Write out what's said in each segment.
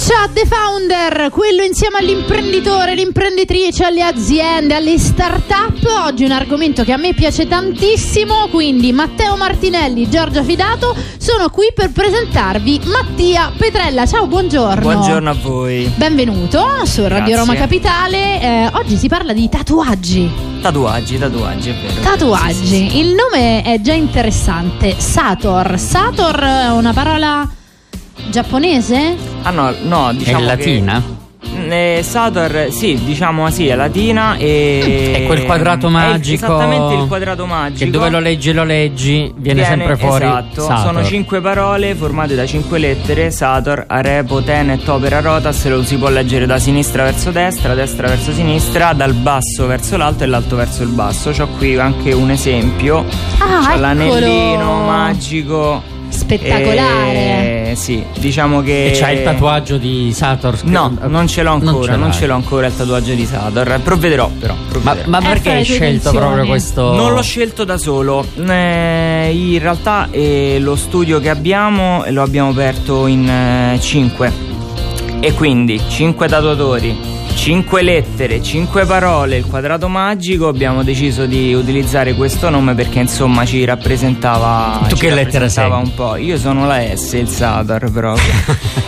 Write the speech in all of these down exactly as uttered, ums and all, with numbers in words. Ciao The Founder, quello insieme all'imprenditore, all'imprenditrice, alle aziende, alle start-up. Oggi un argomento che a me piace tantissimo, quindi Matteo Martinelli, Giorgia Fidato sono qui per presentarvi Mattia Petrella. Ciao, buongiorno. Buongiorno a voi. Benvenuto su Radio Grazie. Roma Capitale. Eh, oggi si parla di tatuaggi. Tatuaggi, tatuaggi, è vero. Tatuaggi. Sì, sì, sì. Il nome è già interessante. Sator. Sator è una parola giapponese? Ah no, no, diciamo è latina? Che, eh, Sator, sì, diciamo sì, è latina e... È quel quadrato magico. Esattamente, il quadrato magico. Che dove lo leggi lo leggi, viene, viene sempre fuori. Esatto, Sator. Sono cinque parole formate da cinque lettere: Sator, Arepo, Tenet, Opera, Rotas. Lo si può leggere da sinistra verso destra, destra verso sinistra, dal basso verso l'alto e l'alto verso il basso. C'ho qui anche un esempio. Ah, c'ho l'anellino magico. Spettacolare. Eh, sì, diciamo che... E c'hai il tatuaggio di Sator? No, non ce l'ho ancora, non ce, non ce l'ho ancora il tatuaggio di Sator. Provvederò però provvederò. Ma, ma perché hai scelto proprio questo? Non l'ho scelto da solo, eh, in realtà eh, lo studio che abbiamo lo abbiamo aperto in cinque, eh, e quindi cinque tatuatori, cinque lettere, cinque parole, il quadrato magico. Abbiamo deciso di utilizzare questo nome perché insomma ci rappresentava. Tu ci che lettera sei? Un po'. Io sono la S, il Sator proprio.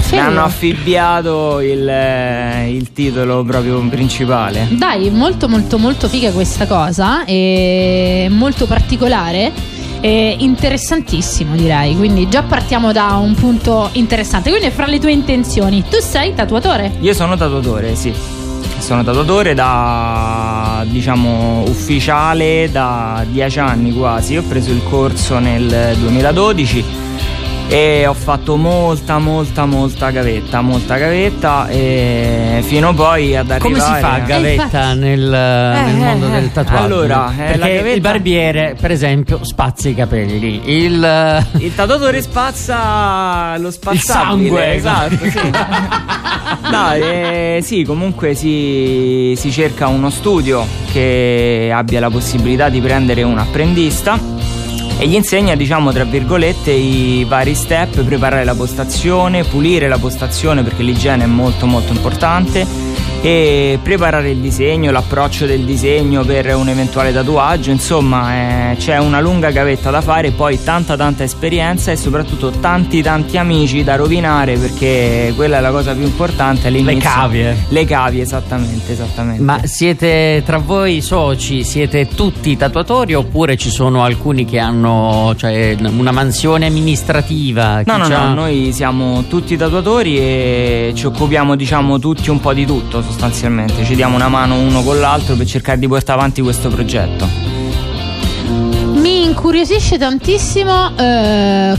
Sì. Mi hanno affibbiato il, il titolo proprio principale. Dai, molto molto molto figa questa cosa, e molto particolare. Eh, interessantissimo, direi. Quindi già partiamo da un punto interessante. Quindi fra le tue intenzioni, tu sei tatuatore? Io sono tatuatore, sì. Sono tatuatore da, diciamo, ufficiale da dieci anni quasi. Ho preso il corso nel duemiladodici e ho fatto molta molta molta gavetta, molta gavetta e fino poi ad arrivare. Come si fa gavetta nel, eh, nel mondo eh, del tatuaggio? Allora, eh, la gavetta... il barbiere per esempio spazza i capelli, il, il tatuatore spazza lo spazzabile, il sangue, esatto, sì. No, eh, sì, comunque si, si cerca uno studio che abbia la possibilità di prendere un apprendista e gli insegna, diciamo, tra virgolette, i vari step: preparare la postazione, pulire la postazione perché l'igiene è molto molto importante, e preparare il disegno, l'approccio del disegno per un eventuale tatuaggio. Insomma, eh, c'è una lunga gavetta da fare, poi tanta tanta esperienza e soprattutto tanti tanti amici da rovinare, perché quella è la cosa più importante all'inizio. Le cavie. Le cavie, esattamente, esattamente. Ma siete tra voi soci, siete tutti tatuatori oppure ci sono alcuni che hanno, cioè, una mansione amministrativa? No, no, no, noi siamo tutti tatuatori e ci occupiamo, diciamo, tutti un po' di tutto sostanzialmente. Ci diamo una mano uno con l'altro per cercare di portare avanti questo progetto. Mi incuriosisce tantissimo, eh,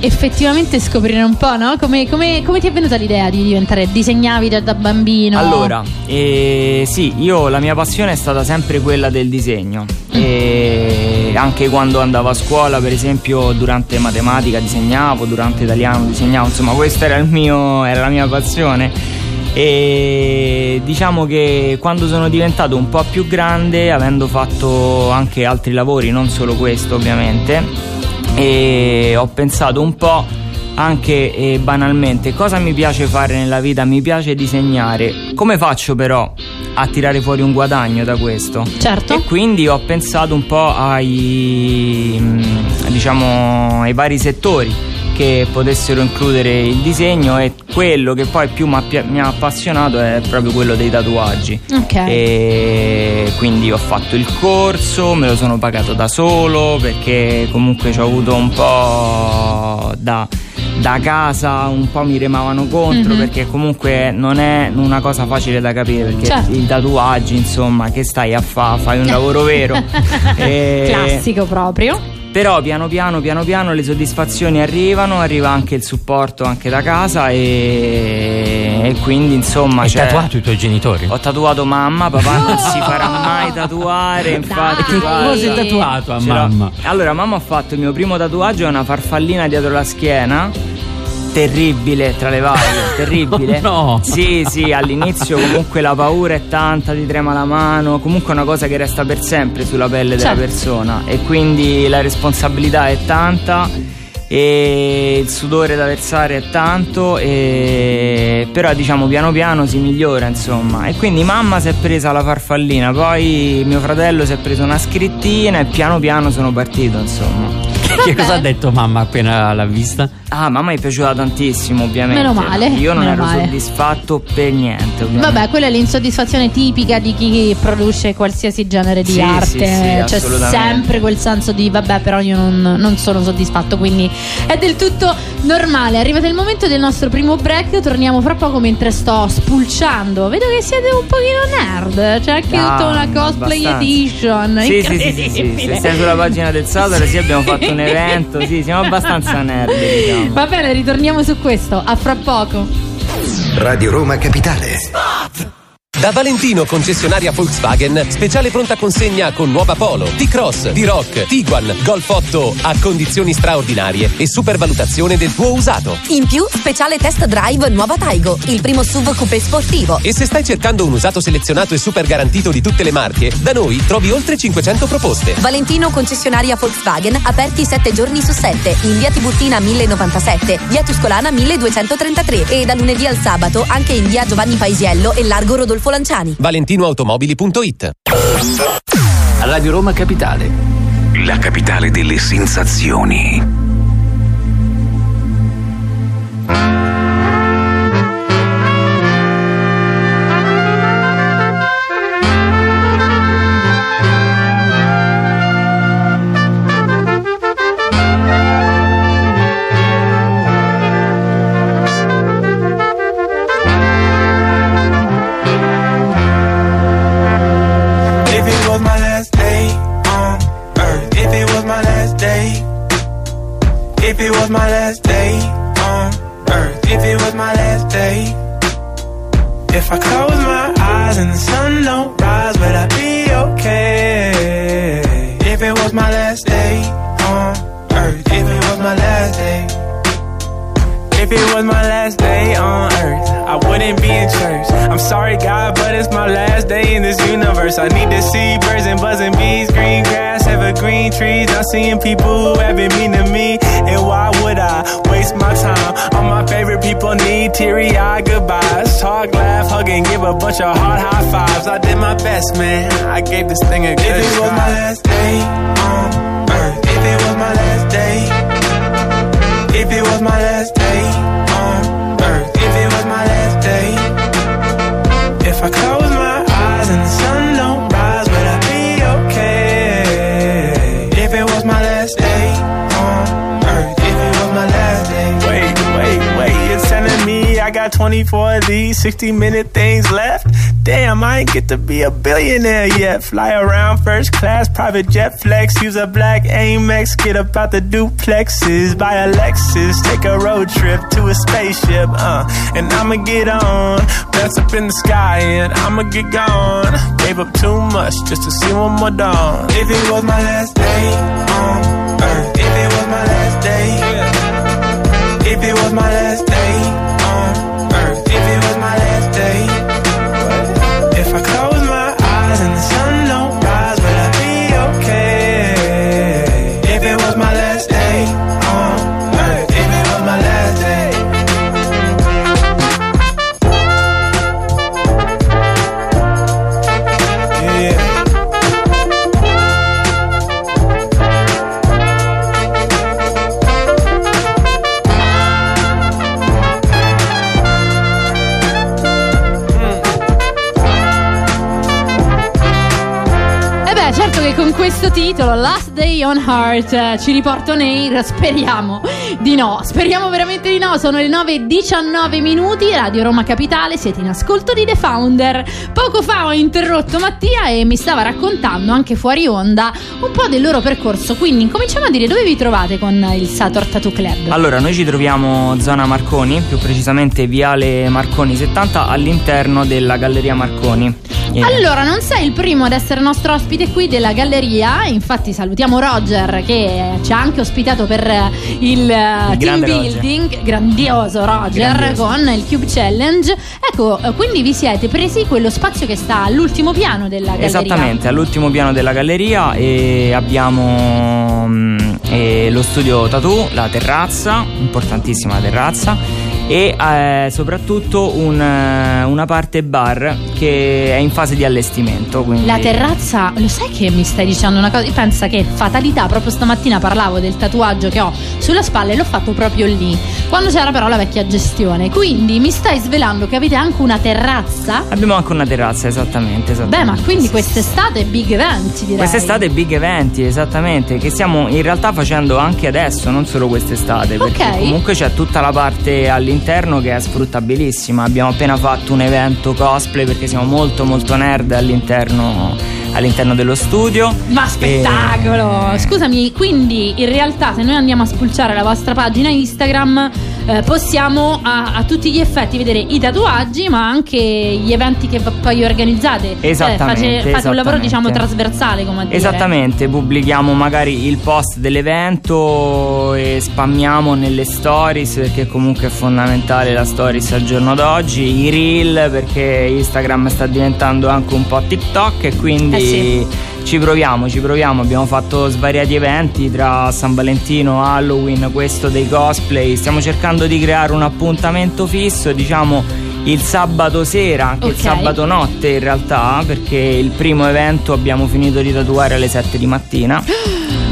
effettivamente scoprire un po', no? Come, come, come ti è venuta l'idea di diventare... disegnavi da, da bambino? Allora, eh, sì, io la mia passione è stata sempre quella del disegno. Mm. E anche quando andavo a scuola, per esempio, durante matematica disegnavo, durante italiano disegnavo, insomma questa era il mio, era la mia passione. E diciamo che quando sono diventato un po' più grande, avendo fatto anche altri lavori, non solo questo ovviamente, e ho pensato un po' anche eh, banalmente cosa mi piace fare nella vita. Mi piace disegnare, come faccio però a tirare fuori un guadagno da questo? Certo. E quindi ho pensato un po' ai, diciamo, ai vari settori che potessero includere il disegno, e quello che poi più mi ha appassionato è proprio quello dei tatuaggi. Ok. E quindi ho fatto il corso, me lo sono pagato da solo perché comunque ci ho avuto un po' da... da casa un po' mi remavano contro. Mm-hmm. Perché comunque non è una cosa facile da capire, perché certo, il tatuaggio, insomma, che stai a fa? Fai un lavoro vero. E... classico proprio. Però piano piano piano piano le soddisfazioni arrivano, arriva anche il supporto anche da casa, e e quindi insomma. Hai cioè, tatuato i tuoi genitori? Ho tatuato mamma, papà non si farà mai tatuare. Infatti, che cosa hai tatuato a mamma? Allora, mamma ha fatto il mio primo tatuaggio, è una farfallina dietro la schiena. Terribile, tra le varie, terribile. Oh no. Sì, sì, all'inizio comunque la paura è tanta, ti trema la mano. Comunque è una cosa che resta per sempre sulla pelle, certo, della persona. E quindi la responsabilità è tanta e il sudore da versare è tanto e... però diciamo piano piano si migliora, insomma. E quindi mamma si è presa la farfallina, poi mio fratello si è preso una scrittina e piano piano sono partito, insomma. Che cosa ha detto mamma appena l'ha vista? Ah, mamma mi è piaciuta tantissimo, ovviamente. Meno male. Io non ero male. soddisfatto per niente, ovviamente. Vabbè, quella è l'insoddisfazione tipica di chi produce qualsiasi genere di sì, arte. Sì, sì, C'è sempre quel senso di vabbè, però io non, non sono soddisfatto, quindi è del tutto normale. È arrivato il momento del nostro primo break. Torniamo fra poco, mentre sto spulciando. Vedo che siete un pochino nerd. C'è anche ah, tutta una cosplay abbastanza. edition. Sì, incredibile. Sì, sì, sì, sì. Se sei sulla pagina del Sator, sì, abbiamo fatto un evento. Sì, siamo abbastanza nerd, diciamo. Va bene, ritorniamo su questo, a fra poco. Radio Roma Capitale. Spot! Da Valentino, concessionaria Volkswagen, speciale pronta consegna con Nuova Polo, T-Cross, T-Roc, Tiguan, Golf otto a condizioni straordinarie e supervalutazione del tuo usato. In più, speciale test drive Nuova Taigo, il primo S U V coupé sportivo. E se stai cercando un usato selezionato e super garantito di tutte le marche, da noi trovi oltre cinquecento proposte. Valentino, concessionaria Volkswagen, aperti sette giorni su sette, in Via Tiburtina mille e novantasette, Via Tuscolana milleduecentotrentatré e da lunedì al sabato anche in Via Giovanni Paisiello e Largo Rodolfo Polanciani. Valentinoautomobili punto it. Radio Roma Capitale, la capitale delle sensazioni. I need to see birds and buzzing bees, green grass, evergreen trees. I'm seeing people who have been mean to me, and why would I waste my time? All my favorite people need teary-eyed goodbyes. Talk, laugh, hug, and give a bunch of hard high fives. I did my best, man. I gave this thing a good try. If it was my last day on earth, if it was my last day, if it was my last day on earth, if it was my last day, if I close my eyes and the sun. I got twenty-four of these sixty minute things left. Damn, I ain't get to be a billionaire yet. Fly around first class, private jet flex. Use a black Amex, get up out the duplexes. Buy a Lexus, take a road trip to a spaceship. Uh, and I'ma get on, bounce up in the sky and I'ma get gone. Gave up too much just to see one more dawn. If it was my last day on earth, if it was my last day, if it was my last day. che con questo titolo, Last Day on Earth, ci riporto nei... Speriamo di no, speriamo veramente di no. Sono le nove e diciannove minuti, Radio Roma Capitale, siete in ascolto di The Founder. Poco fa ho interrotto Mattia e mi stava raccontando anche fuori onda un po' del loro percorso, quindi cominciamo a dire dove vi trovate con il Sator Tattoo Club. Allora, noi ci troviamo zona Marconi, più precisamente Viale Marconi settanta, all'interno della Galleria Marconi. Yeah. Allora, non sei il primo ad essere nostro ospite qui della galleria, infatti salutiamo Roger che ci ha anche ospitato per il, il team building, Roger. grandioso Roger grandioso. Con il Cube Challenge. Ecco, quindi vi siete presi quello spazio che sta all'ultimo piano della galleria. Esattamente, all'ultimo piano della galleria, e abbiamo e lo studio tattoo, la terrazza, importantissima la terrazza, e eh, soprattutto un, una parte bar che è in fase di allestimento, quindi... La terrazza, lo sai che mi stai dicendo una cosa? Io penso che fatalità, proprio stamattina parlavo del tatuaggio che ho sulla spalla e l'ho fatto proprio lì, quando c'era però la vecchia gestione. Quindi mi stai svelando che avete anche una terrazza? Abbiamo anche una terrazza, esattamente, esattamente. Beh, ma quindi quest'estate big event, direi. Quest'estate big event, esattamente, che stiamo in realtà facendo anche adesso, non solo quest'estate, perché okay. comunque c'è tutta la parte all'interno interno che è sfruttabilissima. Abbiamo appena fatto un evento cosplay perché siamo molto molto nerd all'interno all'interno dello studio. Ma spettacolo! E... Scusami, quindi in realtà se noi andiamo a spulciare la vostra pagina Instagram eh, possiamo a, a tutti gli effetti vedere i tatuaggi ma anche gli eventi che poi organizzate. Esattamente, eh, face, fate esattamente. Un lavoro diciamo trasversale, come a dire. Esattamente, pubblichiamo magari il post dell'evento e spammiamo nelle stories perché comunque è fondamentale la stories al giorno d'oggi, i reel perché Instagram sta diventando anche un po' TikTok e quindi... Eh sì. Ci proviamo, ci proviamo, abbiamo fatto svariati eventi tra San Valentino, Halloween, questo dei cosplay, stiamo cercando di creare un appuntamento fisso, diciamo il sabato sera, anche okay. il sabato notte in realtà, perché il primo evento abbiamo finito di tatuare alle sette di mattina.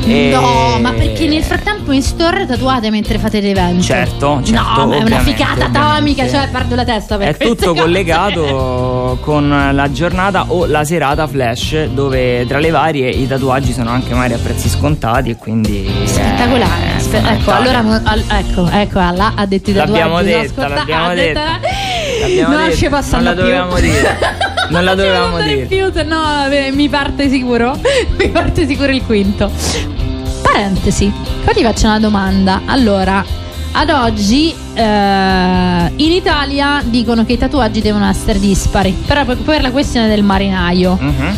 E... No, ma perché nel frattempo in store tatuate mentre fate l'evento? Certo, certo. No, ma è una figata atomica, cioè perdo la testa per... È tutto cose. Collegato con la giornata o la serata flash, dove tra le varie i tatuaggi sono anche magari a prezzi scontati e quindi... Spettacolare, Spe- ecco, allora, al- ecco, ecco, alla ha detto i tatuaggi. L'abbiamo detta, l'abbiamo detta. L'abbiamo non ci passano più. Non la dovevamo dire. Non la dovevamo dire più, se no mi parte sicuro. Mi parte sicuro il quinto. Parentesi, qua ti faccio una domanda. Allora, ad oggi eh, in Italia dicono che i tatuaggi devono essere dispari, però per la questione del marinaio. Mm-hmm.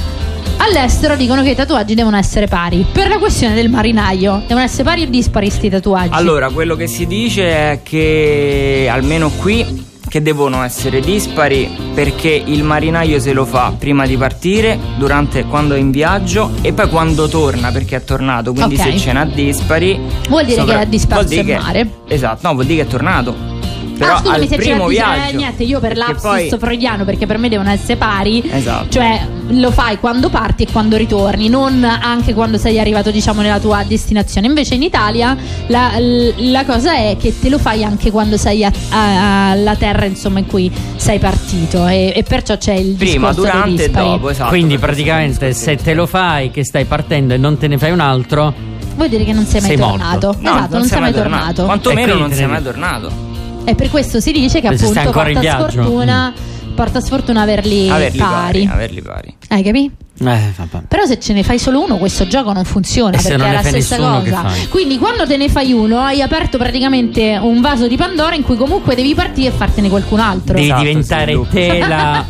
All'estero dicono che i tatuaggi devono essere pari per la questione del marinaio. Devono essere pari o dispari sti tatuaggi? Allora, quello che si dice è che almeno qui che devono essere dispari perché il marinaio se lo fa prima di partire, durante, quando è in viaggio e poi quando torna, perché è tornato, quindi okay. se ce n'ha dispari vuol dire sopra... che è disparso in mare. Esatto, no, vuol dire che è tornato. Però ah, scusami, al se primo viaggio, eh, niente, io per l'apsis poi... freudiano, perché per me devono essere pari. Esatto. Cioè lo fai quando parti e quando ritorni, non anche quando sei arrivato diciamo nella tua destinazione. Invece in Italia la, la cosa è che te lo fai anche quando sei a, a, alla terra insomma in cui sei partito e, e perciò c'è il prima, durante e dopo. Esatto. Quindi praticamente se te lo fai che stai partendo e non te ne fai un altro, vuol dire che non sei mai sei tornato. No, esatto, non, non sei, sei mai tornato, tornato. Quanto meno non sei mai tornato. E per questo si dice che appunto porta sfortuna, porta sfortuna averli, averli pari. pari Averli pari. Hai capito? Eh, però se ce ne fai solo uno questo gioco non funziona, e perché non è la stessa cosa. Quindi quando te ne fai uno hai aperto praticamente un vaso di Pandora in cui comunque devi partire e fartene qualcun altro. Devi esatto, diventare tela,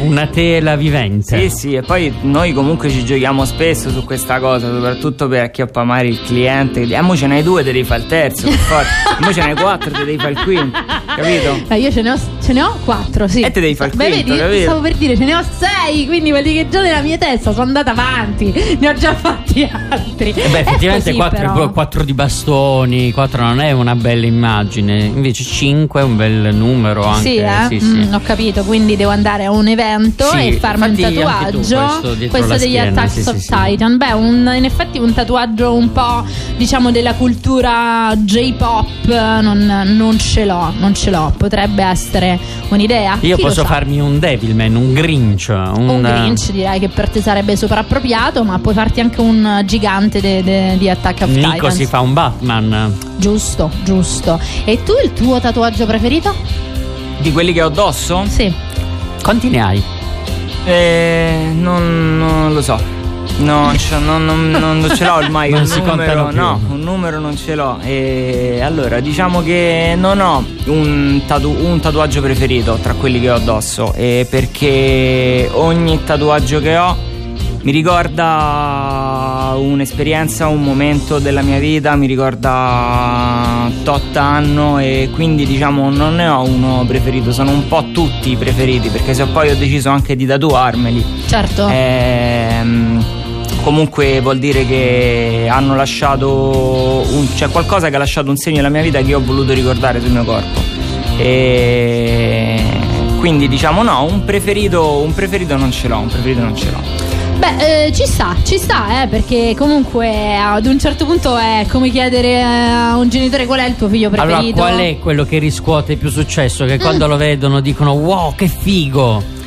una tela vivente. Sì sì, e poi noi comunque ci giochiamo spesso su questa cosa, soprattutto per acchiappa magari il cliente. E eh, mo ce n'hai due, te devi fare il terzo per forza. Mo ce n'hai quattro, te devi fare il quinto. Capito? Eh, io ce ne ho, ce ne ho quattro, sì. E te devi fare il quinto. Beh, vedi, stavo per dire, ce ne ho sei. Quindi vuol dire che già nella mia testa sono andata avanti, ne ho già fatti altri. Eh beh, effettivamente quattro di bastoni, quattro non è una bella immagine, invece cinque è un bel numero anche. Sì, eh? sì, sì. Mm, ho capito, quindi devo andare a un evento sì, e farmi un tatuaggio, questo, questo degli schiena, Attacks sì, of sì, Titan. Beh, un, in effetti un tatuaggio un po' diciamo della cultura J-pop non, non ce l'ho, non ce l'ho, potrebbe essere avere un'idea. Io Chi posso farmi un Devilman, un Grinch, un, un Grinch direi che per te sarebbe sopraappropriato, ma puoi farti anche un gigante de, de, di Attack of Nico Titans. Nico si fa un Batman. Giusto, giusto. E tu il tuo tatuaggio preferito? Di quelli che ho addosso? Sì. Quanti ne hai? Eh, non, non lo so. No, cioè, no, no, no, non ce l'ho ormai. Non un si numero, no, un numero non ce l'ho. E allora diciamo che non ho un, tatu- un tatuaggio preferito tra quelli che ho addosso, e perché ogni tatuaggio che ho mi ricorda un'esperienza, un momento della mia vita, mi ricorda tot anno, e quindi diciamo non ne ho uno preferito, sono un po' tutti preferiti, perché se poi ho deciso anche di tatuarmeli. Certo. Ehm Comunque vuol dire che hanno lasciato un, cioè qualcosa che ha lasciato un segno nella mia vita, che io ho voluto ricordare sul mio corpo. E quindi diciamo no, un preferito, un preferito non ce l'ho, un preferito non ce l'ho. Beh, eh, ci sta, ci sta, eh, perché comunque ad un certo punto è come chiedere a un genitore qual è il tuo figlio preferito. Allora, qual è quello che riscuote più successo, che quando mm. lo vedono dicono wow, che figo?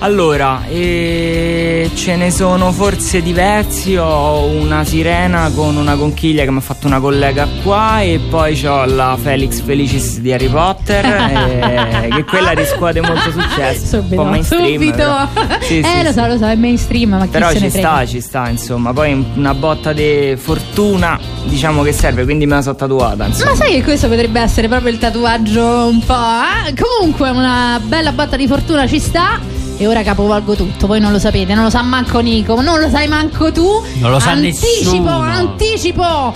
Allora, eh, ce ne sono forse diversi. Ho una sirena con una conchiglia che mi ha fatto una collega qua, e poi c'ho la Felix Felicis di Harry Potter eh, che quella riscuote molto successo. Subito, un po' mainstream, subito. Sì, eh sì, lo sì. so, lo so, è mainstream, ma chi però se ne frega. Però ci sta, ci sta, insomma. Poi una botta di fortuna, diciamo che serve, quindi me la so tatuata, insomma. Ma sai che questo potrebbe essere proprio il tatuaggio un po', eh? Comunque una bella botta di fortuna ci sta. E ora capovolgo tutto, voi non lo sapete, non lo sa manco Nico, non lo sai manco tu, non lo sa anticipo, nessuno. Anticipo.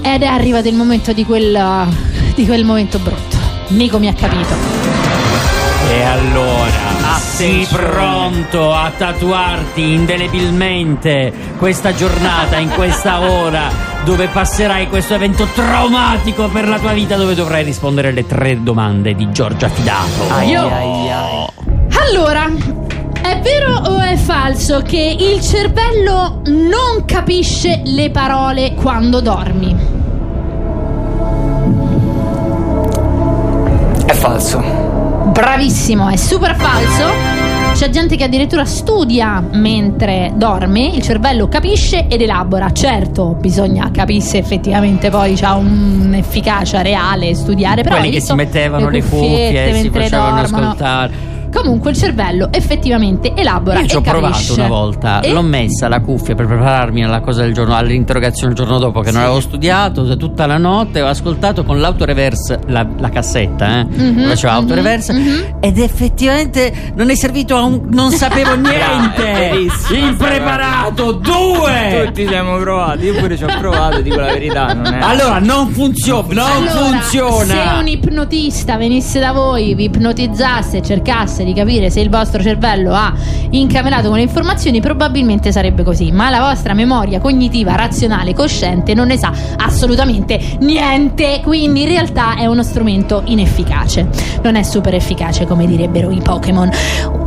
Ed è arrivato il momento di quel di quel momento brutto. Nico mi ha capito. E allora sei pronto a tatuarti indelebilmente questa giornata, in questa ora dove passerai questo evento traumatico per la tua vita, dove dovrai rispondere alle tre domande di Giorgia Fidato. Ai ai ai. Allora, è vero o è falso che il cervello non capisce le parole quando dormi? È falso. Bravissimo, è super falso. C'è gente che addirittura studia mentre dorme, il cervello capisce ed elabora. Certo, bisogna capire se effettivamente poi c'ha un'efficacia reale studiare. Però quelli che si mettevano le cuffie e si facevano dormano. ascoltare. Comunque il cervello effettivamente elabora. Io ci ho provato una volta e... l'ho messa la cuffia per prepararmi alla cosa del giorno, all'interrogazione il giorno dopo, che sì. non avevo studiato tutta la notte, ho ascoltato con l'autoreverse la, la cassetta eh. mm-hmm, faceva autoreverse mm-hmm, mm-hmm. ed effettivamente non è servito a un... non sapevo niente. Impreparato. Due. Tutti siamo provati, io pure ci ho provato, dico la verità, non è... allora non funziona, non allora, funziona. Se un ipnotista venisse da voi, vi ipnotizzasse e cercasse di capire se il vostro cervello ha incamerato con le informazioni, probabilmente sarebbe così, ma la vostra memoria cognitiva, razionale, cosciente non ne sa assolutamente niente, quindi in realtà è uno strumento inefficace, non è super efficace come direbbero i Pokémon.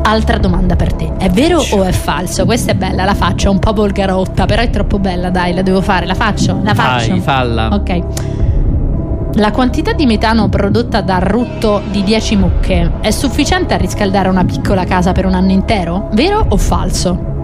Altra domanda per te, è vero o è falso? Questa è bella, la faccio, un po' volgarotta, però è troppo bella, dai, la devo fare, la faccio, la faccio. Dai, falla. Ok. La quantità di metano prodotta dal rutto di dieci mucche è sufficiente a riscaldare una piccola casa per un anno intero? Vero o falso?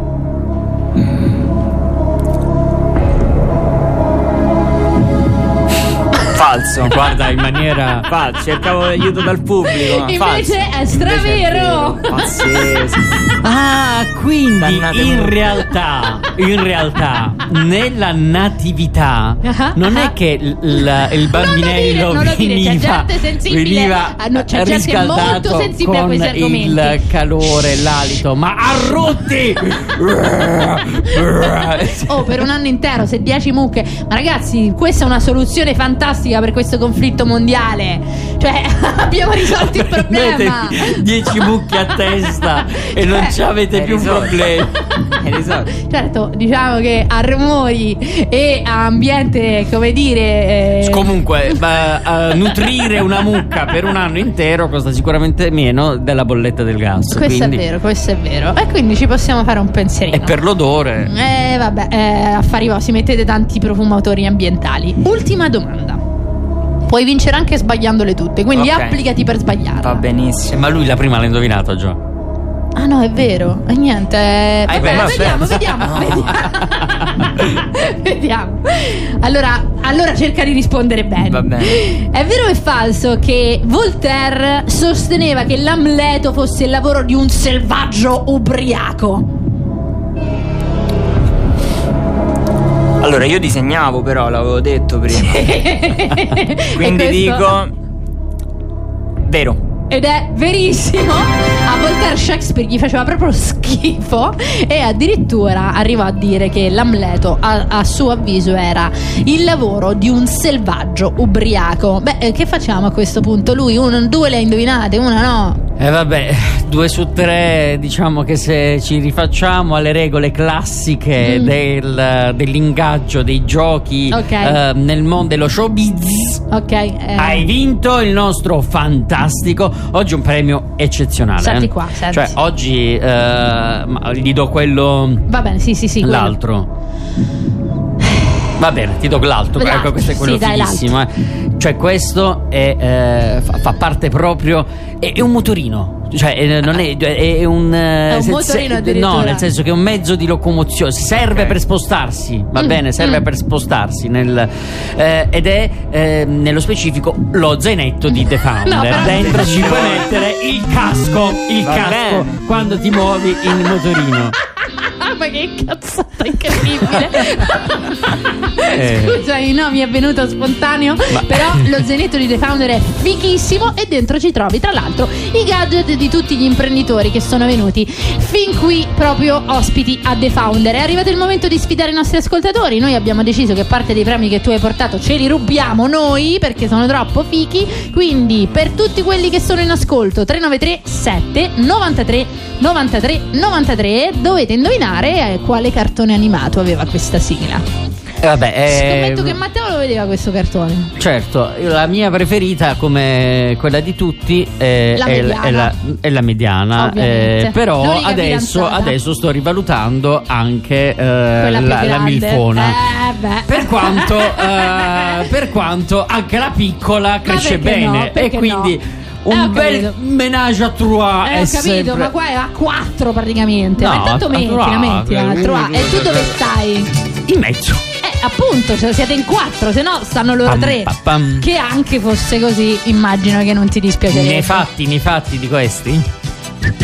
Falso. Guarda, in maniera falso, cercavo aiuto dal pubblico. Invece falso. È stravero. Pazzesco. Ah, quindi Dannate in molto. realtà, in realtà nella natività uh-huh, non uh-huh. è che l- l- il bambinello non lo dire, veniva, c'è gente veniva no, c'è riscaldato gente molto sensibile con a questi argomenti. Il calore, l'alito, ma a rutti. Oh, per un anno intero, se dieci mucche. Ma ragazzi, questa è una soluzione fantastica per questo conflitto mondiale. Cioè, abbiamo risolto il problema. dieci mucche a testa e non ci avete più un problema. Certo, diciamo che a rumori e a ambiente, come dire eh... comunque ma, uh, nutrire una mucca per un anno intero costa sicuramente meno della bolletta del gas. Questo quindi... è vero, questo è vero. E quindi ci possiamo fare un pensierino. E per l'odore Eh vabbè, eh, affari vostri, mettete tanti profumatori ambientali. Ultima domanda. puoi vincere anche sbagliandole tutte, quindi okay, applicati per sbagliare. Va benissimo. Ma lui la prima l'ha indovinata già. Ah no, è vero. E niente. Eh, vabbè, vabbè, vediamo, vediamo, no. vediamo. vediamo. Allora, allora cerca di rispondere bene. Va bene. È vero o è falso che Voltaire sosteneva che l'Amleto fosse il lavoro di un selvaggio ubriaco? Allora, io disegnavo, però, l'avevo detto prima. Quindi dico vero. Ed è verissimo. A Voltaire Shakespeare gli faceva proprio schifo e addirittura arrivò a dire che l'Amleto a, a suo avviso era il lavoro di un selvaggio ubriaco. Beh, che facciamo a questo punto? Lui un, due le ha indovinate, una no. E eh vabbè, due su tre, diciamo che se ci rifacciamo alle regole classiche mm. del, dell'ingaggio dei giochi okay. eh, nel mondo dello showbiz. Ok. Eh. Hai vinto il nostro fantastico, oggi un premio eccezionale. Senti qua, senti. Cioè oggi eh, gli do quello. Va bene, sì, sì, sì. L'altro. Va bene, ti do l'altro, l'altro. Ecco, questo è quello sì, fighissimo. Dai, eh. Cioè questo è, eh, fa, fa parte proprio. È, è un motorino. Cioè non è, è un, è un se, motorino se, no, nel senso che è un mezzo di locomozione. Serve okay. per spostarsi. Va mm, bene, serve mm. per spostarsi nel, eh, ed è eh, nello specifico lo zainetto di The Founder. No, dentro ci puoi mettere il casco. Il va casco bene. Quando ti muovi in motorino. Ma che cazzata incredibile. Scusa, no, mi è venuto spontaneo. Ma... però lo zainetto di The Founder è fichissimo e dentro ci trovi tra l'altro i gadget di tutti gli imprenditori che sono venuti fin qui proprio ospiti a The Founder. È arrivato il momento di sfidare i nostri ascoltatori. Noi abbiamo deciso che parte dei premi che tu hai portato ce li rubiamo noi perché sono troppo fichi. Quindi per tutti quelli che sono in ascolto tre nove tre sette nove tre nove tre nove tre dovete indovinare quale cartone animato aveva questa sigla. Eh vabbè, eh, scommetto che Matteo lo vedeva questo cartone. Certo, la mia preferita come quella di tutti è la mediana, è la, è la mediana eh, però adesso, adesso sto rivalutando anche eh, la, la milfona eh, beh. Per, quanto, eh, per quanto anche la piccola cresce bene no, e quindi no. Un eh, bel menage à trois. Eh, ho capito, sempre... ma qua è a quattro praticamente. No, ma intanto mentila, mentila. E tu dove stai? In mezzo. Eh, appunto, cioè siete in quattro, se no stanno loro pam, tre. Pam, pam. Che anche fosse così, immagino che non ti dispiacerebbe. Nei fatti, nei fatti di questi?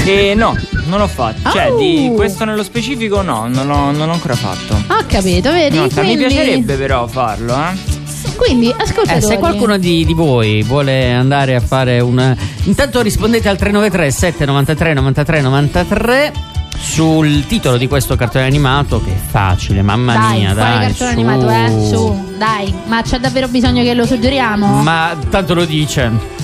Eh, no, non l'ho fatto. Oh. Cioè, di questo nello specifico no, non, ho, non l'ho ancora fatto. Ho capito, vedi? No, quindi... mi piacerebbe però farlo, eh. Quindi ascoltatori eh, se qualcuno di, di voi vuole andare a fare un... intanto rispondete al tre nove tre sette nove tre nove tre nove tre sul titolo di questo cartone animato che è facile, mamma dai, mia dai, cartone su. Animato, eh, su, dai, ma c'è davvero bisogno che lo suggeriamo? Ma tanto lo dice.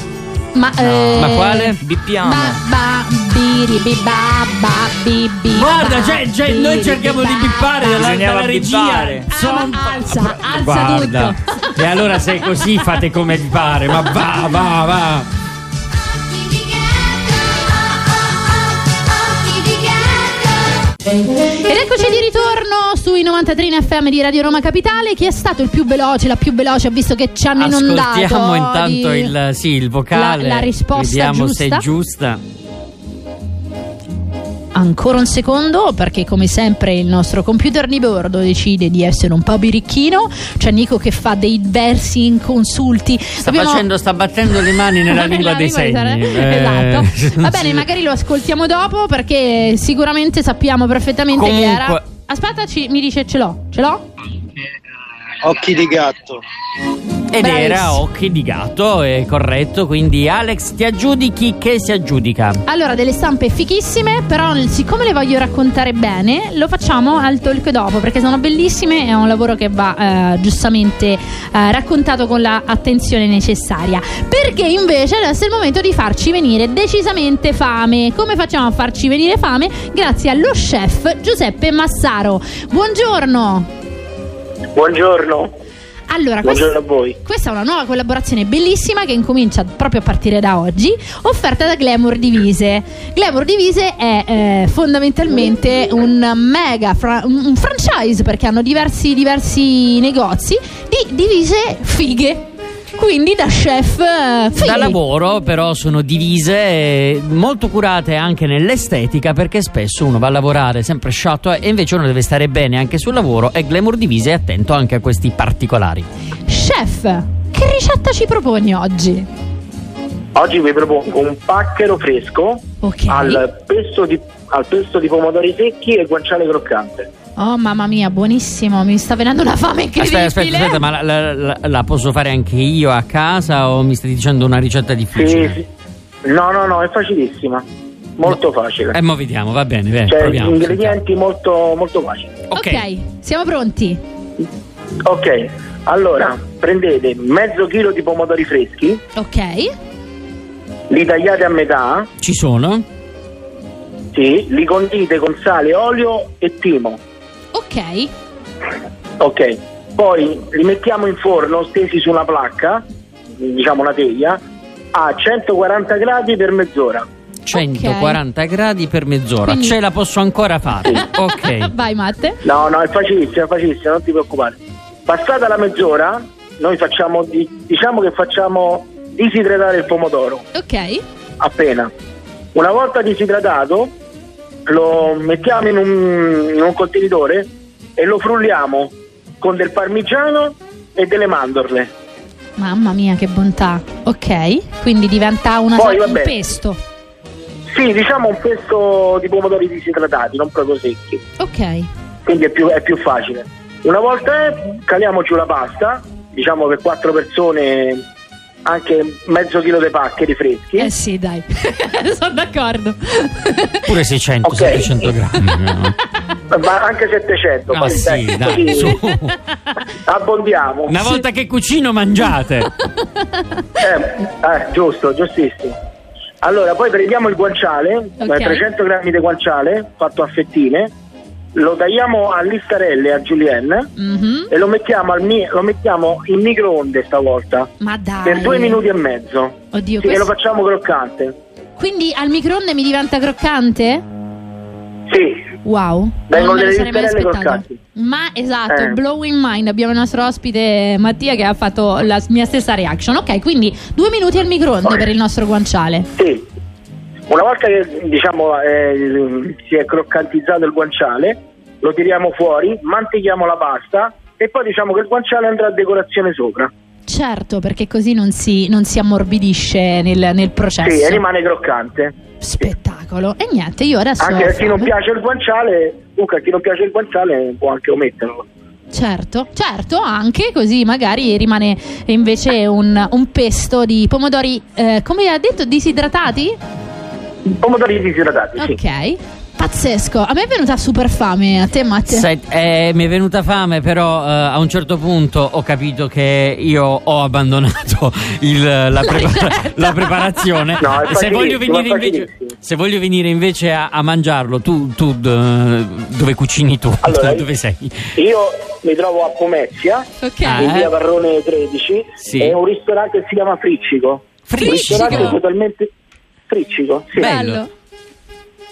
Ma, no. eh... ma quale? Bippiamo ba, ba, biri, bi, ba, ba, bi, bi, guarda, ba, cioè, cioè, biri, noi cerchiamo ba, di bippare dalla, dalla regia ah, alza, alza guarda. Tutto. E allora se è così fate come vi pare. Ma va, va, va. Ed eccoci di ritorno sui novantatré F M di Radio Roma Capitale. Chi è stato il più veloce, la più veloce, visto che ci hanno inondato. Ascoltiamo intanto di... il, sì, il vocale la, la risposta vediamo giusta. Se è giusta. Ancora un secondo, perché come sempre il nostro computer di bordo decide di essere un po' birichino. C'è Nico che fa dei versi inconsulti. Sta Abbiamo... facendo, sta battendo le mani nella lingua dei segni. Eh... Esatto. Va bene, magari lo ascoltiamo dopo, perché sicuramente sappiamo perfettamente comunque... chi era. Aspetta, ci... mi dice ce l'ho, ce l'ho? Occhi di gatto. Ed bravissimo. Era Occhi di Gatto, è corretto. Quindi Alex, ti aggiudichi che si aggiudica? Allora, delle stampe fichissime, però siccome le voglio raccontare bene lo facciamo al talk dopo, perché sono bellissime, è un lavoro che va eh, giustamente eh, raccontato con la attenzione necessaria. Perché invece adesso è il momento di farci venire decisamente fame. Come facciamo a farci venire fame? Grazie allo chef Giuseppe Massaro. Buongiorno. Buongiorno. Allora, Buongiorno questa, a voi. Questa è una nuova collaborazione bellissima che incomincia proprio a partire da oggi, offerta da Glamour Divise. Glamour Divise è eh, fondamentalmente un mega fra- un franchise, perché hanno diversi diversi negozi di divise fighe. Quindi da chef figli. Da lavoro, però sono divise, molto curate anche nell'estetica, perché spesso uno va a lavorare sempre sciatto e invece uno deve stare bene anche sul lavoro. E Glamour Divise è attento anche a questi particolari. Chef, che ricetta ci proponi oggi? Oggi vi propongo un pacchero fresco, okay, al pesto di, al pesto di pomodori secchi e guanciale croccante. Oh mamma mia, buonissimo, mi sta venendo una fame incredibile. Aspetta, aspetta, aspetta, ma la, la, la posso fare anche io a casa o mi stai dicendo una ricetta difficile? Sì, sì. No, no, no, è facilissima. Molto facile. E eh, mo vediamo, va bene, bene, cioè, proviamo. Ingredienti sentiamo. molto molto facili. Okay. Ok, siamo pronti? Ok, allora prendete mezzo chilo di pomodori freschi. Ok. Li tagliate a metà. Ci sono? Sì, li condite con sale, olio e timo. Ok. Ok, poi li mettiamo in forno stesi su una placca, diciamo una teglia, a centoquaranta gradi per mezz'ora. centoquaranta okay. gradi per mezz'ora. Quindi... ce la posso ancora fare. Sì. Ok. Vai Matte. No, no, è facilissimo, è facilissimo, non ti preoccupare. Passata la mezz'ora, noi facciamo di, diciamo che facciamo disidratare il pomodoro. Ok. Appena. Una volta disidratato lo mettiamo in un, in un contenitore e lo frulliamo con del parmigiano e delle mandorle. Mamma mia, che bontà. Ok, quindi diventa una Poi, sorta di pesto. Sì, diciamo un pesto di pomodori disidratati, non proprio secchi. Ok. Quindi è più, è più facile. Una volta è, caliamo giù la pasta, diciamo per quattro persone... anche mezzo chilo di paccheri freschi. Eh sì, dai, sono d'accordo. Pure seicento, okay. settecento grammi, no? Ma anche settecento. Ah sì, dai, dai, su. Abbondiamo. Una volta che cucino mangiate. eh, eh, giusto, giustissimo. Allora, poi prendiamo il guanciale, okay. trecento grammi di guanciale, fatto a fettine. Lo tagliamo a listarelle, a julienne, mm-hmm. e lo mettiamo, al mi- lo mettiamo in microonde stavolta. Ma dai. Per due minuti e mezzo. Oddio, sì, questo... e lo facciamo croccante. Quindi al microonde mi diventa croccante? Sì. Wow. Vengono delle listarelle croccanti. Ma esatto, eh. blowing mind. Abbiamo il nostro ospite Mattia che ha fatto la mia stessa reaction. Ok, quindi due minuti al microonde okay. per il nostro guanciale. Sì. Una volta che diciamo eh, si è croccantizzato il guanciale, lo tiriamo fuori, mantichiamo la pasta e poi diciamo che il guanciale andrà a decorazione sopra. Certo, perché così non si, non si ammorbidisce nel, nel processo. Sì, e rimane croccante. Spettacolo. E niente, io adesso... Anche a chi non piace il guanciale, Luca, a chi non piace il guanciale può anche ometterlo. Certo, certo, anche così magari rimane invece un, un pesto di pomodori, eh, come ha detto, disidratati? Pomodori disidratati, ok, sì. Pazzesco, a me è venuta super fame. A te Matteo? Eh, mi è venuta fame, però eh, a un certo punto ho capito che io ho abbandonato il, la, la, prepara- la preparazione. No, se, voglio venire invece, se voglio venire invece a, a mangiarlo, tu, tu d- dove cucini tu? Allora, dove sei? Io mi trovo a Pomezia, okay. in via Varrone tredici, sì. è un ristorante che si chiama Friccico. Friccico? Un ristorante totalmente... Friccico, sì. Bello.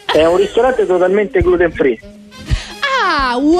È un ristorante totalmente gluten free. Ah, wow,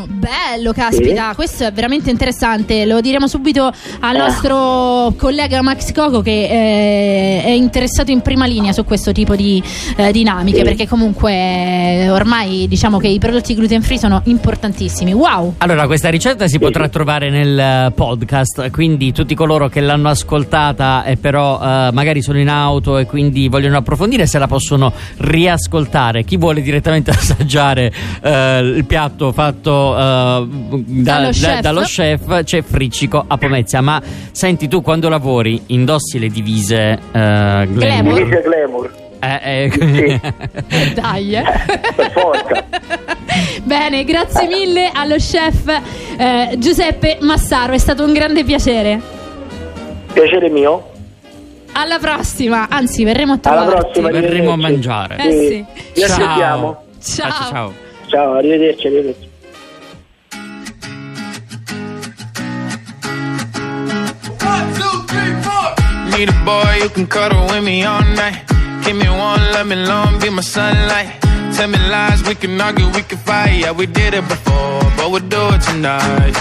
faccio... bello, caspita, sì. Questo è veramente interessante. Lo diremo subito al eh. nostro collega Max Coco, che eh, è interessato in prima linea su questo tipo di eh, dinamiche, sì. Perché comunque eh, ormai diciamo che i prodotti gluten free sono importantissimi. Wow. Allora questa ricetta si sì. potrà trovare nel podcast, quindi tutti coloro che l'hanno ascoltata e però eh, magari sono in auto e quindi vogliono approfondire se la possono riascoltare. Chi vuole direttamente assaggiare Uh, il piatto fatto uh, da, dallo, da, chef. dallo chef c'è Friccico a Pomezia. Ma senti, tu quando lavori indossi le divise uh, Glamour? Divise Glamour. Eh, eh. Sì. Dai, eh. Per forza. Bene, grazie mille allo chef eh, Giuseppe Massaro, è stato un grande piacere. Piacere mio. Alla prossima, anzi verremo a trovarti. Alla prossima, verremo a mangiare. Eh, sì. Sì. Ciao. Ci vediamo. Ciao. Ciao, ciao, arrivederci, arrivederci. one, two, three, four Need a boy who can cuddle with me all night. Give me one, let me long, be my sunlight. Tell me lies, we can argue, we can fight. Yeah, we did it before, but we'll do it tonight.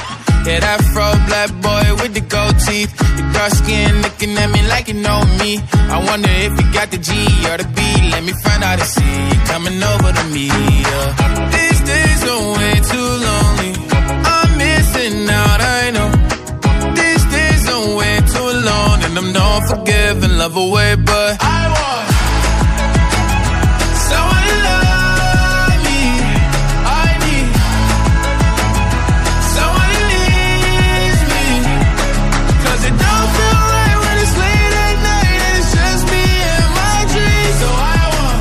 That afro black boy with the gold teeth. Your dark skin looking at me like you know me. I wonder if you got the G or the B. Let me find out and see you coming over to me. Yeah. These days are way too lonely. I'm missing out, I know. These days are way too long. And I'm not forgiving, love away, but I want someone to love me. I need someone who needs me. Cause it don't feel right when it's late at night and it's just me and my dreams. So I want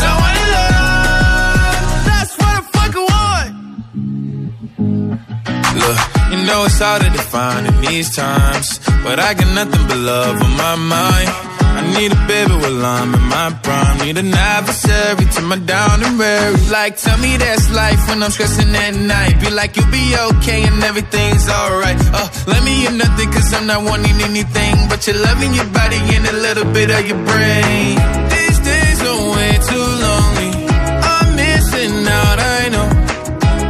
someone to love. That's what I fucking want. Look, you know it's hard to define in these times, but I got nothing but love on my mind. I need a baby while I'm in my prime. Need an adversary to my down and weary. Like, tell me that's life when I'm stressing at night. Be like, you'll be okay and everything's alright. Uh, let me in nothing cause I'm not wanting anything. But you're loving your body and a little bit of your brain. These days are way too lonely. I'm missing out, I know.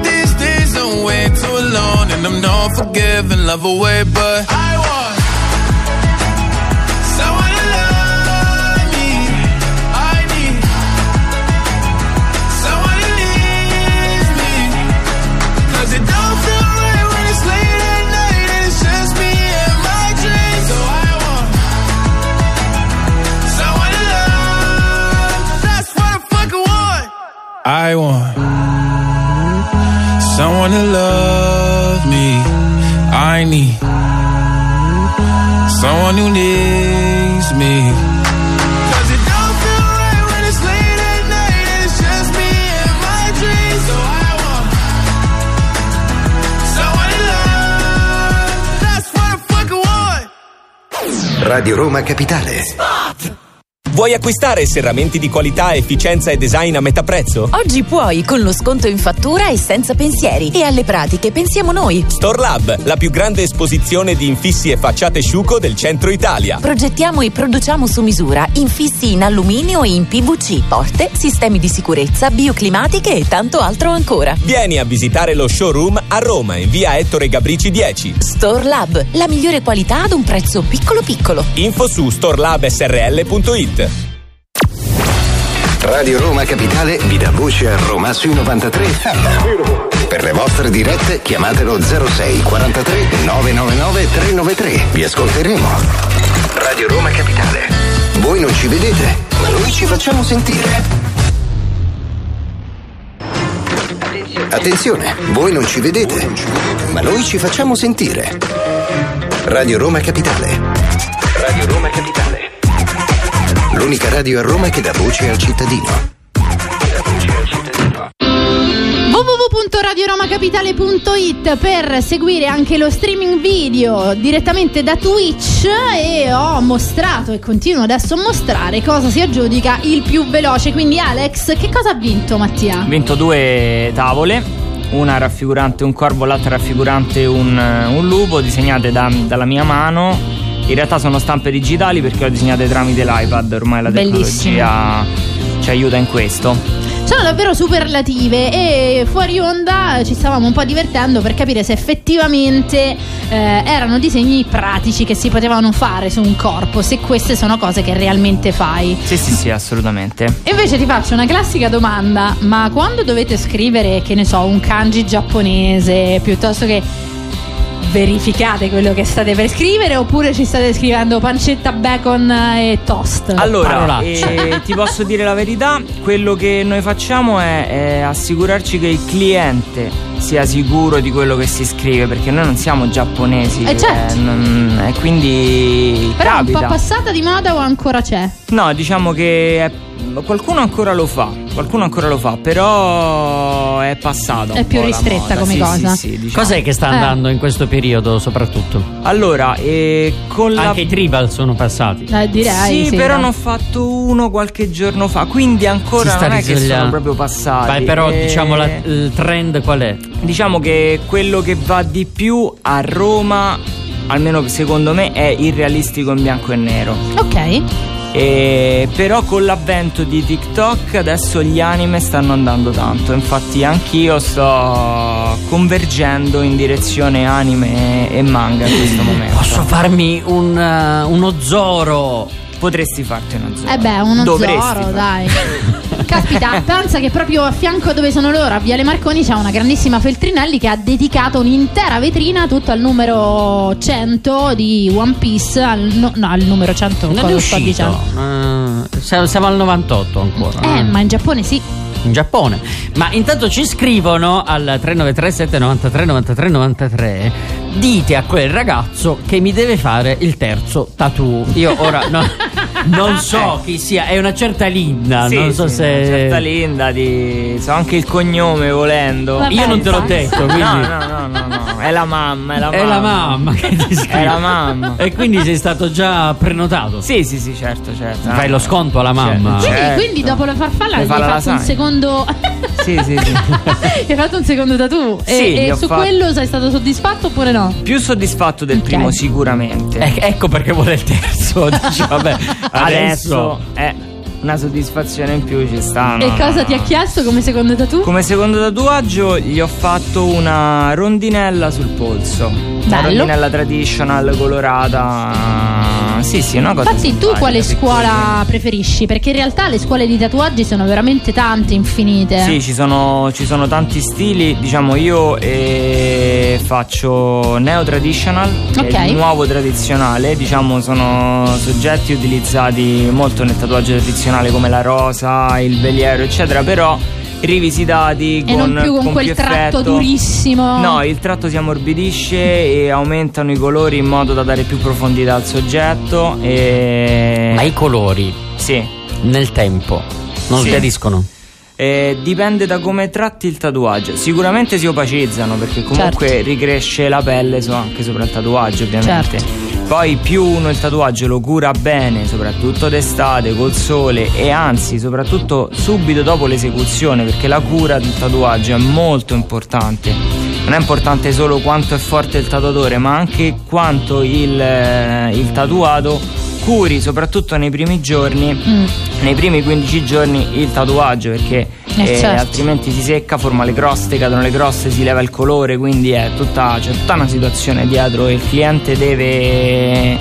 These days are way too long. And I'm not forgiving, love away, but I want someone to love. I want someone to love me. I need someone who needs me. Radio Roma Capitale. Vuoi acquistare serramenti di qualità, efficienza e design a metà prezzo? Oggi puoi, con lo sconto in fattura e senza pensieri. E alle pratiche pensiamo noi. StoreLab, la più grande esposizione di infissi e facciate sciuco del centro Italia. Progettiamo e produciamo su misura infissi in alluminio e in P V C, porte, sistemi di sicurezza, bioclimatiche e tanto altro ancora. Vieni a visitare lo showroom a Roma in via Ettore Gabrici dieci. StoreLab, la migliore qualità ad un prezzo piccolo piccolo. Info su storelabsrl punto it. Radio Roma Capitale vi dà voce a Roma sui novantatré. Per le vostre dirette chiamatelo zero sei quarantatré nove novantanove trecentonovantatré. Vi ascolteremo. Radio Roma Capitale. Voi non ci vedete, ma noi ci facciamo sentire. Attenzione, voi non ci vedete, ma noi ci facciamo sentire. Radio Roma Capitale. Radio Roma Capitale. L'unica radio a Roma che dà voce al cittadino. www punto radio roma capitale punto it per seguire anche lo streaming video direttamente da Twitch, e ho mostrato e continuo adesso a mostrare cosa si aggiudica il più veloce. Quindi Alex, che cosa ha vinto Mattia? Ha vinto due tavole, una raffigurante un corvo, l'altra raffigurante un, un lupo, disegnate da, dalla mia mano. In realtà sono stampe digitali perché le ho disegnate tramite l'iPad, ormai la tecnologia Bellissimo. Ci aiuta in questo. Sono davvero superlative, e fuori onda ci stavamo un po' divertendo per capire se effettivamente eh, erano disegni pratici che si potevano fare su un corpo, se queste sono cose che realmente fai. Sì, sì, sì, assolutamente. E invece ti faccio una classica domanda, ma quando dovete scrivere, che ne so, un kanji giapponese, piuttosto che... verificate quello che state per scrivere, oppure ci state scrivendo pancetta, bacon e toast? Allora, eh, ti posso dire la verità, quello che noi facciamo è, è assicurarci che il cliente sia sicuro di quello che si scrive, perché noi non siamo giapponesi, eh certo. eh, non, e quindi però capita. È un po' passata di moda o ancora c'è? No, diciamo che è, qualcuno ancora lo fa, qualcuno ancora lo fa, però è passato. È più ristretta come sì, cosa. Sì, sì, diciamo. Cos'è che sta andando eh. in questo periodo soprattutto? Allora, eh, con la... anche i tribal sono passati. Eh, direi. Sì, sì però no. Ne ho fatto uno qualche giorno fa, quindi ancora non è che sono proprio passati. Beh, però e... diciamo la, il trend qual è? Diciamo che quello che va di più a Roma, almeno secondo me, è il realistico in bianco e nero. Ok. E però con l'avvento di TikTok adesso gli anime stanno andando tanto, infatti anch'io sto convergendo in direzione anime e manga in questo momento. Posso farmi un, uh, uno Zoro? Potresti farti uno Zoro. Eh beh, uno Dovresti Zoro farlo. Dai. Caspita, pensa che proprio a fianco dove sono loro, a Viale Marconi, c'è una grandissima Feltrinelli che ha dedicato un'intera vetrina tutto al numero cento di One Piece. Al no, no, al numero cento non è uscito, sto dicendo. Uh, siamo al novantotto ancora. Eh, eh, ma in Giappone sì. In Giappone. Ma intanto ci scrivono al tre nove tre sette nove tre nove tre nove tre: dite a quel ragazzo che mi deve fare il terzo tattoo. Io ora no. Non so chi sia, è una certa Linda, sì, non so sì, se. Una certa Linda di. So anche il cognome volendo. Vabbè, io non te l'ho detto, quindi. No, no, no, no, no. È la mamma, è la mamma. È la mamma che ti scrive. È la mamma. E quindi sei stato già prenotato? Sì, sì, sì, certo, certo. Fai lo sconto alla mamma. Certo, certo. Quindi, quindi dopo la farfalla gli hai fatto un secondo. Sì, sì, sì. Gli hai fatto un secondo tattoo. E, sì, e su fatto... quello sei stato soddisfatto oppure no? Più soddisfatto del okay. primo, sicuramente. E- ecco perché vuole il terzo. Dice, vabbè. Adesso è una soddisfazione in più, ci sta. No, e cosa no, ti ha chiesto come secondo tattoo? Come secondo tatuaggio gli ho fatto una rondinella sul polso. Bello. Una rondinella traditional colorata. Sì, sì, una cosa. Infatti, tu quale scuola preferisci? Perché in realtà le scuole di tatuaggi sono veramente tante, infinite. Sì, ci sono, ci sono tanti stili. Diciamo, io eh, faccio neo traditional, okay. il nuovo tradizionale. Diciamo, sono soggetti utilizzati molto nel tatuaggio tradizionale, come la rosa, il veliero, eccetera. Però rivisitati e con, non più con, con quel più tratto effetto. Durissimo. No, il tratto si ammorbidisce e aumentano i colori in modo da dare più profondità al soggetto e... Ma i colori? Sì. Nel tempo non schiariscono? Sì. Eh, dipende da come tratti il tatuaggio. Sicuramente si opacizzano perché comunque certo. ricresce la pelle so, anche sopra il tatuaggio ovviamente certo. Poi più uno il tatuaggio lo cura bene, soprattutto d'estate, col sole e anzi soprattutto subito dopo l'esecuzione, perché la cura del tatuaggio è molto importante. Non è importante solo quanto è forte il tatuatore, ma anche quanto il, eh, il tatuato curi, soprattutto nei primi giorni, mm. nei primi quindici giorni il tatuaggio, perché eh, certo. altrimenti si secca, forma le croste, cadono le croste, si leva il colore, quindi è tutta, c'è tutta una situazione dietro e il cliente deve,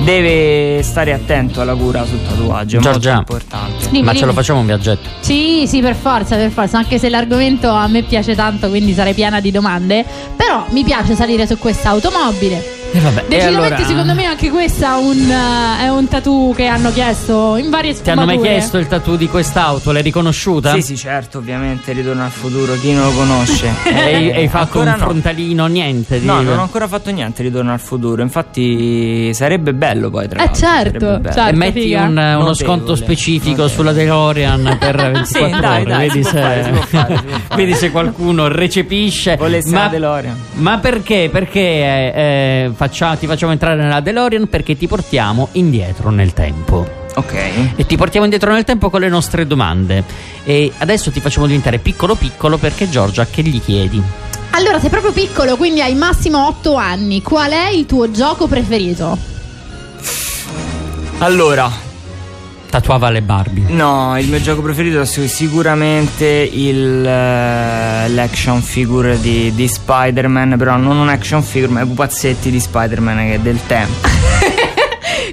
deve stare attento alla cura sul tatuaggio, è Giorgia, molto importante. Dimmi, ma ce lo facciamo un viaggetto? Sì, sì, per forza, per forza, anche se l'argomento a me piace tanto, quindi sarei piena di domande, però mi piace salire su questa automobile. Eh vabbè, decisamente allora... secondo me anche questa un, uh, è un tattoo che hanno chiesto in varie sfumature. Ti hanno mai chiesto il tattoo di quest'auto? L'hai riconosciuta? Sì sì certo, ovviamente Ritorno al Futuro, chi non lo conosce? E hai fatto ancora un no. frontalino, niente di... No, non ho ancora fatto niente Ritorno al Futuro. Infatti sarebbe bello poi tra l'altro. Eh certo, certo. E metti un, uno notevole, sconto specifico notevole. sulla DeLorean per ventiquattro sì, dai, ore. Dai, vedi, se... Fare, fare, vedi se qualcuno recepisce. Volesse ma... la DeLorean. Ma perché? Perché... Eh, eh, Faccia, ti facciamo entrare nella DeLorean perché ti portiamo indietro nel tempo. Ok. E ti portiamo indietro nel tempo con le nostre domande. E adesso ti facciamo diventare piccolo piccolo perché Giorgia, che gli chiedi? Allora, sei proprio piccolo, quindi hai massimo otto anni. Qual è il tuo gioco preferito? Allora, tatuava le Barbie. No, il mio gioco preferito è sicuramente il, uh, l'action figure di, di Spider-Man. Però non un action figure, ma i pupazzetti di Spider-Man che è del tempo.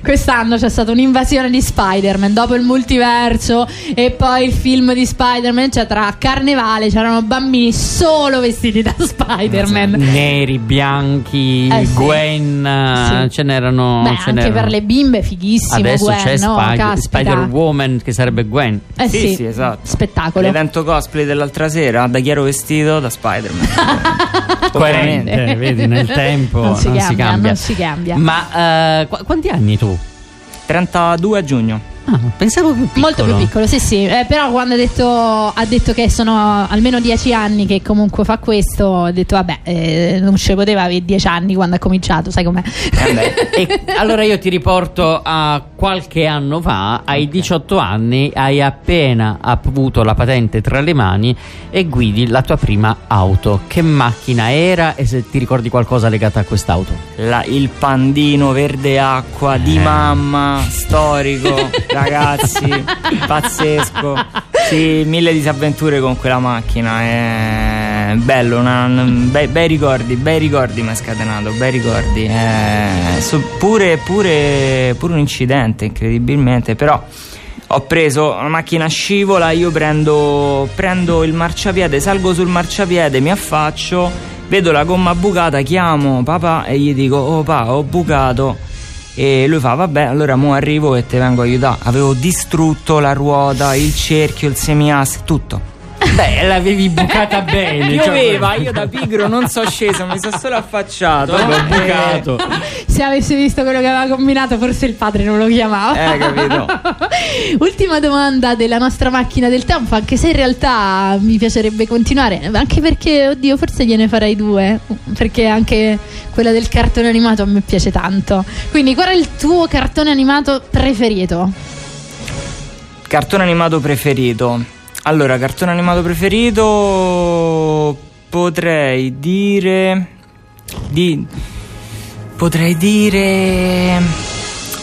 Quest'anno c'è stata un'invasione di Spider-Man dopo il multiverso e poi il film di Spider-Man, cioè tra carnevale c'erano bambini solo vestiti da Spider-Man, neri, bianchi, eh, sì. Gwen sì. ce n'erano. Beh, ce anche n'erano. Per le bimbe fighissimo adesso Gwen, c'è no? Sp- Spider-Woman che sarebbe Gwen, eh, sì, sì sì esatto, spettacolo. L'evento cosplay dell'altra sera, da chi ero vestito? Da Spider-Man. Coerente. Vedi, nel tempo non si, non, cambia, si cambia. non si cambia. Ma uh, qu- quanti anni tu? trentadue a giugno. Ah, pensavo più piccolo. Molto più piccolo, sì sì. Eh, però quando ha detto, ha detto che sono almeno dieci anni che comunque fa questo, ho detto vabbè, eh, non ce poteva avere dieci anni quando ha cominciato, sai com'è. Eh e, allora io ti riporto a qualche anno fa, ai diciotto anni, hai appena avuto la patente tra le mani e guidi la tua prima auto. Che macchina era e se ti ricordi qualcosa legata a quest'auto? La, il pandino verde acqua di eh. mamma, storico. ragazzi, pazzesco. Sì, mille disavventure con quella macchina. È bello, una, be, bei ricordi, bei ricordi mi ha scatenato, bei ricordi. È, so, pure, pure, pure un incidente, incredibilmente, però. Ho preso una macchina scivola, io prendo, prendo il marciapiede, salgo sul marciapiede, mi affaccio, vedo la gomma bucata, chiamo papà e gli dico: oh papà, ho bucato. E lui fa: vabbè, allora mo arrivo e te vengo a aiutare. Avevo distrutto la ruota, il cerchio, il semiasse, tutto. Beh, l'avevi bucata bene. Pioveva, cioè... io da pigro non so sceso, mi sono solo affacciato. L'ho eh. bucato. Se avesse visto quello che aveva combinato, forse il padre non lo chiamava. Eh, capito. Ultima domanda della nostra macchina del tempo, anche se in realtà mi piacerebbe continuare, anche perché, oddio, forse gliene farei due, perché anche quella del cartone animato a me piace tanto. Quindi, qual è il tuo cartone animato preferito? Cartone animato preferito? Allora, cartone animato preferito potrei dire di potrei dire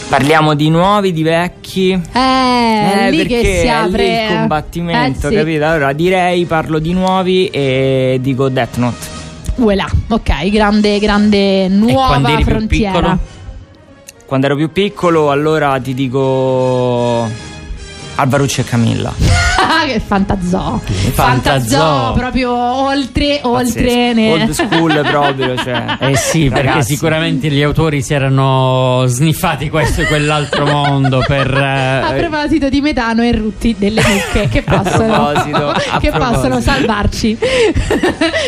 parliamo di nuovi, di vecchi. Eh, eh lì perché che si apre è lì il combattimento, eh, sì. Capito? Allora direi parlo di nuovi e dico Death Note. Voilà, ok, grande grande nuova frontiera. Quando ero più piccolo, allora ti dico Alvaruccio e Camilla. Che fantazoo, fantazoo proprio oltre, oltre ne... old school proprio, cioè. Eh sì, ragazzi, perché sicuramente gli autori si erano sniffati questo e quell'altro mondo per eh... a proposito di metano e rutti delle mucche che possono che possono salvarci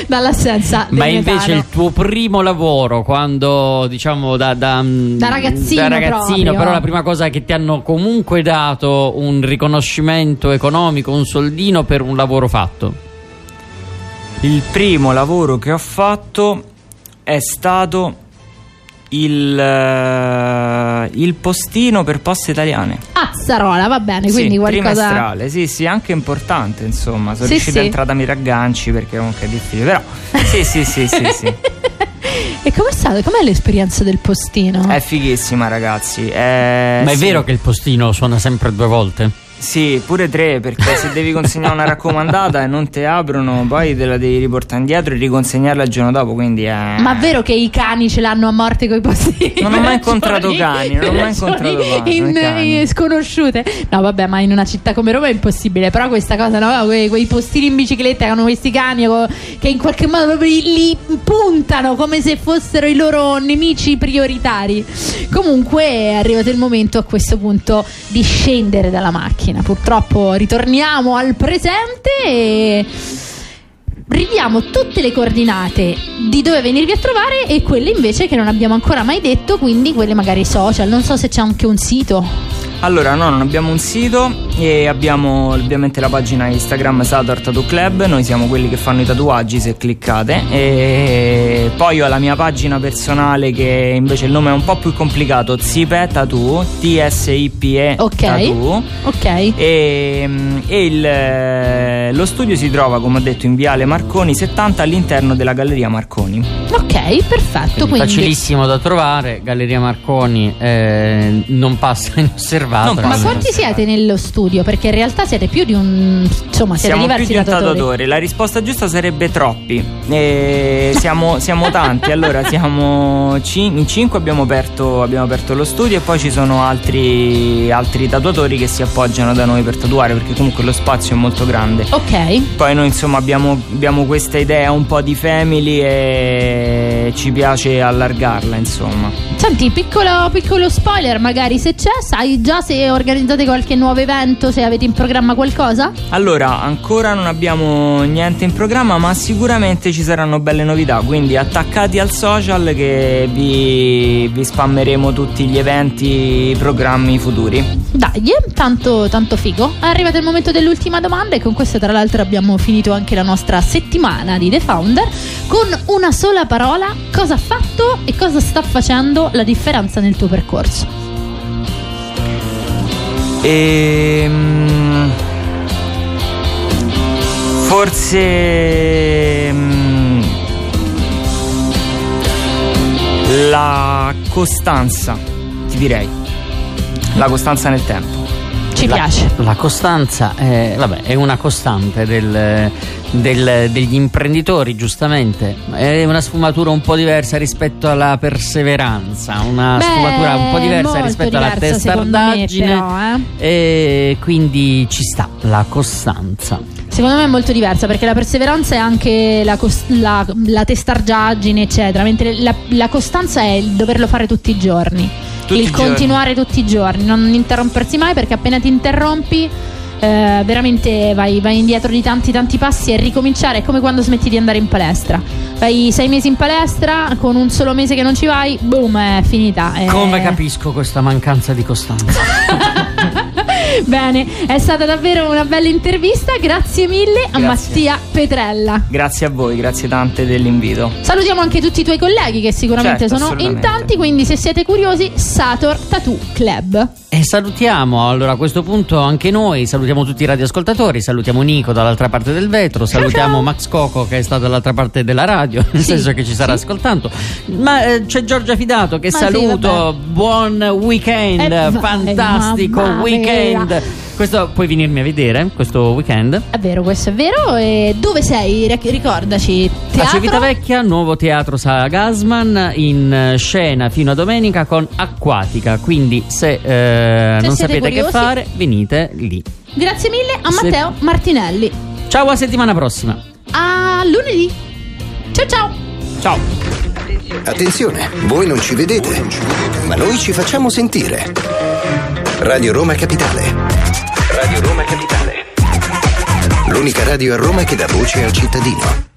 dall'assenza del ma invece metano. Il tuo primo lavoro, quando diciamo da da, da ragazzino, da ragazzino però la prima cosa che ti hanno comunque dato un riconoscimento economico, un soldino per un lavoro fatto. Il primo lavoro che ho fatto è stato il, il postino per Poste Italiane. Ah, Sarola, va bene, quindi sì, qualcosa trimestrale, sì, sì, anche importante, insomma, sono sì, riuscito sì. a entrare da miragganci perché comunque è difficile, però sì, sì, sì, sì, sì, sì. E com'è stato? Com'è l'esperienza del postino? È fighissima, ragazzi. È... Ma è sì. vero che il postino suona sempre due volte? Sì, pure tre, perché se devi consegnare una raccomandata e non te aprono, poi te la devi riportare indietro e riconsegnarla il giorno dopo, quindi è... Ma è vero che i cani ce l'hanno a morte coi postini? Non ho mai incontrato cani, non ho mai incontrato cani, in, cani. Sconosciute. No, vabbè, ma in una città come Roma è impossibile. Però questa cosa, no? Quei, quei postini in bicicletta che hanno questi cani che in qualche modo proprio li puntano come se fossero i loro nemici prioritari. Comunque è arrivato il momento a questo punto di scendere dalla macchina. Purtroppo ritorniamo al presente e ridiamo tutte le coordinate di dove venirvi a trovare e quelle invece che non abbiamo ancora mai detto, quindi quelle magari social, non so se c'è anche un sito. Allora no, non abbiamo un sito e abbiamo ovviamente la pagina Instagram Sator Tattoo Club, noi siamo quelli che fanno i tatuaggi se cliccate, e poi ho la mia pagina personale che invece il nome è un po' più complicato, Zipe Tattoo, T S I P E Tattoo, okay. E, e il, lo studio si trova, come ho detto, in Viale Marconi settanta all'interno della Galleria Marconi. Ok, perfetto, quindi, quindi... facilissimo da trovare, Galleria Marconi eh, non passa inosservato. Non ma quanti siete nello studio? Perché in realtà siete più di un insomma siete siamo diversi più di un tatuatori. La risposta giusta sarebbe troppi e siamo, siamo tanti. Allora siamo cin- in cinque abbiamo aperto, abbiamo aperto lo studio e poi ci sono altri, altri tatuatori che si appoggiano da noi per tatuare, perché comunque lo spazio è molto grande. Ok. Poi noi insomma abbiamo, abbiamo questa idea un po' di family e ci piace allargarla insomma. Senti, piccolo, piccolo spoiler magari se c'è, sai già se organizzate qualche nuovo evento, se avete in programma qualcosa? Allora, ancora non abbiamo niente in programma, ma sicuramente ci saranno belle novità, quindi attaccati al social che vi, vi spammeremo tutti gli eventi, i programmi futuri. Dai, tanto, tanto figo. È arrivato il momento dell'ultima domanda e con questa tra l'altro abbiamo finito anche la nostra settimana di The Founder. Con una sola parola, cosa ha fatto e cosa sta facendo la differenza nel tuo percorso? E forse la costanza, ti direi, la costanza nel tempo. ci la, piace. La costanza è, vabbè, è una costante del, del, degli imprenditori, giustamente. È una sfumatura un po' diversa rispetto alla perseveranza, una Beh, sfumatura un po' diversa rispetto diversa, alla testardaggine, però, eh? E quindi ci sta la costanza. Secondo me è molto diversa, perché la perseveranza è anche la, cos- la, la testardaggine, eccetera, mentre la, la costanza è il doverlo fare tutti i giorni, tutti il continuare giorni. tutti i giorni, non interrompersi mai, perché appena ti interrompi eh, veramente vai, vai indietro di tanti tanti passi e ricominciare è come quando smetti di andare in palestra. Vai sei mesi in palestra, con un solo mese che non ci vai, boom, è finita. È... Come capisco questa mancanza di costanza. Bene, è stata davvero una bella intervista. Grazie mille grazie. a Mattia Petrella. Grazie a voi, grazie tante dell'invito. Salutiamo anche tutti i tuoi colleghi, che sicuramente certo, sono in tanti, quindi se siete curiosi, Sator Tattoo Club. E salutiamo allora a questo punto anche noi, salutiamo tutti i radioascoltatori, salutiamo Nico dall'altra parte del vetro, salutiamo ciao. Max Coco, che è stato dall'altra parte della radio, nel sì, senso che ci sarà sì. ascoltando. Ma eh, c'è Giorgia Fidato che ma saluto, sì, buon weekend, eh, fantastico vai, weekend. Questo puoi venirmi a vedere questo weekend. È vero, questo è vero. E dove sei? Ricordaci. Teatro? A Civitavecchia, nuovo teatro Sala Gasman, in scena fino a domenica con Acquatica. Quindi se eh, non sapete curiosi. che fare, venite lì. Grazie mille a Matteo se... Martinelli. Ciao, a settimana prossima. A lunedì. Ciao ciao. Ciao. Attenzione, voi non ci vedete, non ci vedete. ma noi ci facciamo sentire. Radio Roma Capitale. Radio Roma Capitale. L'unica radio a Roma che dà voce al cittadino.